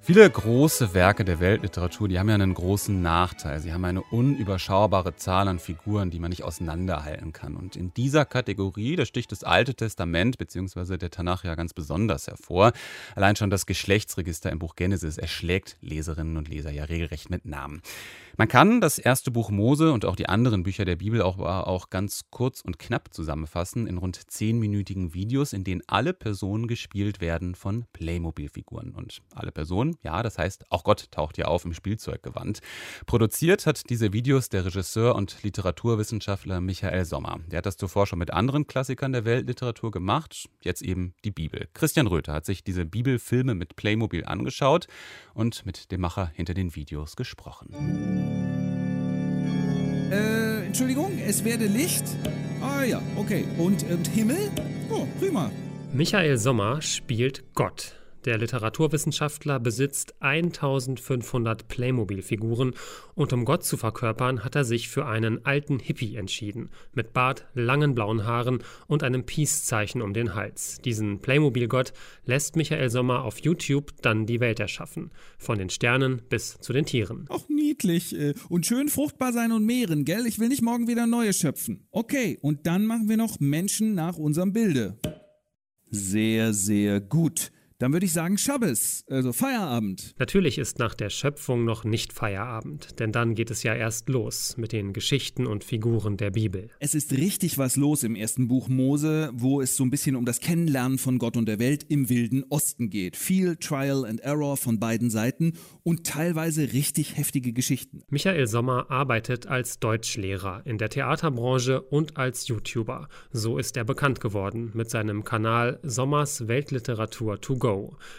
Viele große Werke der Weltliteratur, die haben ja einen großen Nachteil. Sie haben eine unüberschaubare Zahl an Figuren, die man nicht auseinanderhalten kann. Und in dieser Kategorie, da sticht das Alte Testament bzw. der Tanach ja ganz besonders hervor. Allein schon das Geschlechtsregister im Buch Genesis erschlägt Leserinnen und Leser ja regelrecht mit Namen. Man kann das erste Buch Mose und auch die anderen Bücher der Bibel auch ganz kurz und knapp zusammenfassen in rund 10-minütigen Videos, in denen alle Personen gespielt werden von Playmobil-Figuren. Und alle Personen, ja, das heißt, auch Gott taucht hier auf im Spielzeuggewand. Produziert hat diese Videos der Regisseur und Literaturwissenschaftler Michael Sommer. Der hat das zuvor schon mit anderen Klassikern der Weltliteratur gemacht, jetzt eben die Bibel. Christian Röther hat sich diese Bibelfilme mit Playmobil angeschaut und mit dem Macher hinter den Videos gesprochen. Entschuldigung, es werde Licht. Ah ja, okay. Und Himmel? Oh, prima. Michael Sommer spielt Gott. Der Literaturwissenschaftler besitzt 1500 Playmobil-Figuren und um Gott zu verkörpern, hat er sich für einen alten Hippie entschieden. Mit Bart, langen blauen Haaren und einem Peace-Zeichen um den Hals. Diesen Playmobil-Gott lässt Michael Sommer auf YouTube dann die Welt erschaffen. Von den Sternen bis zu den Tieren. Auch niedlich. Und schön fruchtbar sein und mehren, gell? Ich will nicht morgen wieder neue schöpfen. Okay, und dann machen wir noch Menschen nach unserem Bilde. Sehr, sehr gut. Dann würde ich sagen Schabbes, also Feierabend. Natürlich ist nach der Schöpfung noch nicht Feierabend, denn dann geht es ja erst los mit den Geschichten und Figuren der Bibel. Es ist richtig was los im ersten Buch Mose, wo es so ein bisschen um das Kennenlernen von Gott und der Welt im wilden Osten geht. Viel Trial and Error von beiden Seiten und teilweise richtig heftige Geschichten. Michael Sommer arbeitet als Deutschlehrer in der Theaterbranche und als YouTuber. So ist er bekannt geworden mit seinem Kanal Sommers Weltliteratur to go.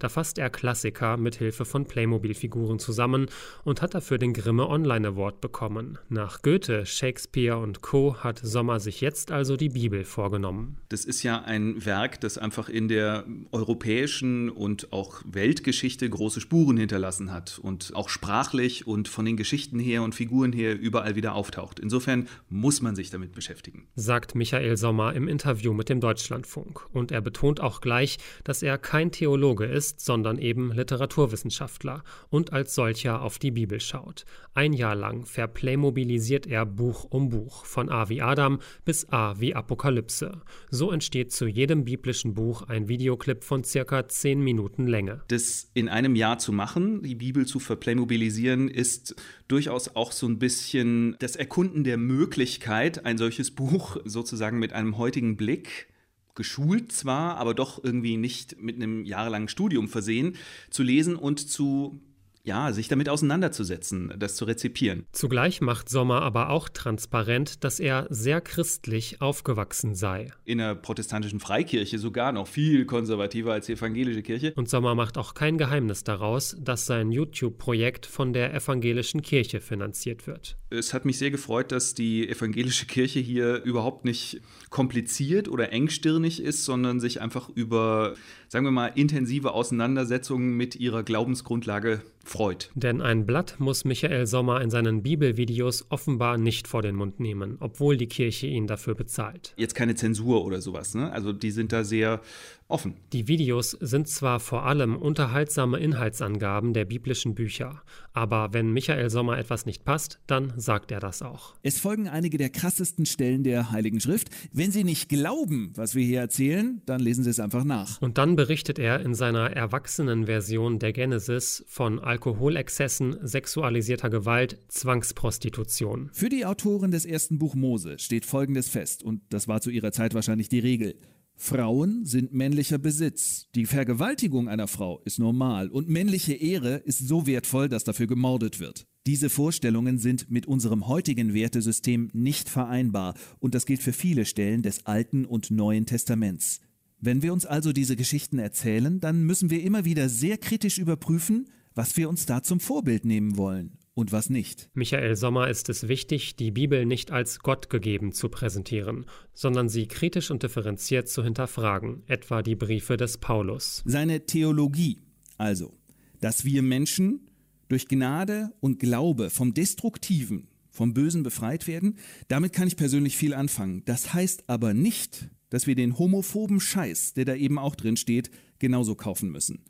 Da fasst er Klassiker mit Hilfe von Playmobil-Figuren zusammen und hat dafür den Grimme Online Award bekommen. Nach Goethe, Shakespeare und Co. hat Sommer sich jetzt also die Bibel vorgenommen. Das ist ja ein Werk, das einfach in der europäischen und auch Weltgeschichte große Spuren hinterlassen hat und auch sprachlich und von den Geschichten her und Figuren her überall wieder auftaucht. Insofern muss man sich damit beschäftigen, sagt Michael Sommer im Interview mit dem Deutschlandfunk. Und er betont auch gleich, dass er kein Theologe ist, sondern eben Literaturwissenschaftler und als solcher auf die Bibel schaut. Ein Jahr lang verplaymobilisiert er Buch um Buch, von A wie Adam bis A wie Apokalypse. So entsteht zu jedem biblischen Buch ein Videoclip von circa 10 Minuten Länge. Das in einem Jahr zu machen, die Bibel zu verplaymobilisieren, ist durchaus auch so ein bisschen das Erkunden der Möglichkeit, ein solches Buch sozusagen mit einem heutigen Blick, geschult zwar, aber doch irgendwie nicht mit einem jahrelangen Studium versehen, zu lesen und zu, ja, sich damit auseinanderzusetzen, das zu rezipieren. Zugleich macht Sommer aber auch transparent, dass er sehr christlich aufgewachsen sei. In der protestantischen Freikirche sogar noch viel konservativer als die evangelische Kirche. Und Sommer macht auch kein Geheimnis daraus, dass sein YouTube-Projekt von der evangelischen Kirche finanziert wird. Es hat mich sehr gefreut, dass die evangelische Kirche hier überhaupt nicht kompliziert oder engstirnig ist, sondern sich einfach über, sagen wir mal, intensive Auseinandersetzungen mit ihrer Glaubensgrundlage freut. Denn ein Blatt muss Michael Sommer in seinen Bibelvideos offenbar nicht vor den Mund nehmen, obwohl die Kirche ihn dafür bezahlt. Jetzt keine Zensur oder sowas, ne? Also die sind da sehr offen. Die Videos sind zwar vor allem unterhaltsame Inhaltsangaben der biblischen Bücher, aber wenn Michael Sommer etwas nicht passt, dann sagt er das auch. Es folgen einige der krassesten Stellen der Heiligen Schrift. Wenn Sie nicht glauben, was wir hier erzählen, dann lesen Sie es einfach nach. Und dann berichtet er in seiner Erwachsenenversion der Genesis von Alkoholexzessen, sexualisierter Gewalt, Zwangsprostitution. Für die Autorin des ersten Buch Mose steht Folgendes fest, und das war zu ihrer Zeit wahrscheinlich die Regel. Frauen sind männlicher Besitz. Die Vergewaltigung einer Frau ist normal und männliche Ehre ist so wertvoll, dass dafür gemordet wird. Diese Vorstellungen sind mit unserem heutigen Wertesystem nicht vereinbar und das gilt für viele Stellen des Alten und Neuen Testaments. Wenn wir uns also diese Geschichten erzählen, dann müssen wir immer wieder sehr kritisch überprüfen, was wir uns da zum Vorbild nehmen wollen und was nicht. Michael Sommer ist es wichtig, die Bibel nicht als Gott gegeben zu präsentieren, sondern sie kritisch und differenziert zu hinterfragen, etwa die Briefe des Paulus. Seine Theologie, also, dass wir Menschen durch Gnade und Glaube vom Destruktiven, vom Bösen befreit werden, damit kann ich persönlich viel anfangen. Das heißt aber nicht, dass wir den homophoben Scheiß, der da eben auch drin steht, genauso kaufen müssen.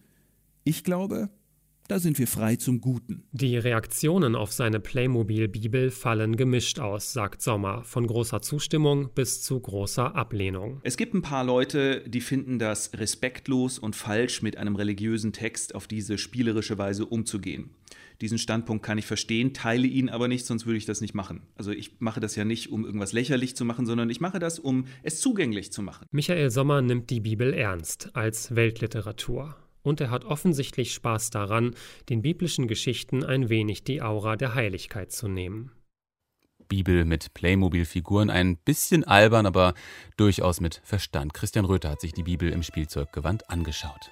Ich glaube, da sind wir frei zum Guten. Die Reaktionen auf seine Playmobil-Bibel fallen gemischt aus, sagt Sommer. Von großer Zustimmung bis zu großer Ablehnung. Es gibt ein paar Leute, die finden das respektlos und falsch, mit einem religiösen Text auf diese spielerische Weise umzugehen. Diesen Standpunkt kann ich verstehen, teile ihn aber nicht, sonst würde ich das nicht machen. Also ich mache das ja nicht, um irgendwas lächerlich zu machen, sondern ich mache das, um es zugänglich zu machen. Michael Sommer nimmt die Bibel ernst, als Weltliteratur. Und er hat offensichtlich Spaß daran, den biblischen Geschichten ein wenig die Aura der Heiligkeit zu nehmen. Bibel mit Playmobil-Figuren, ein bisschen albern, aber durchaus mit Verstand. Christian Röther hat sich die Bibel im Spielzeuggewand angeschaut.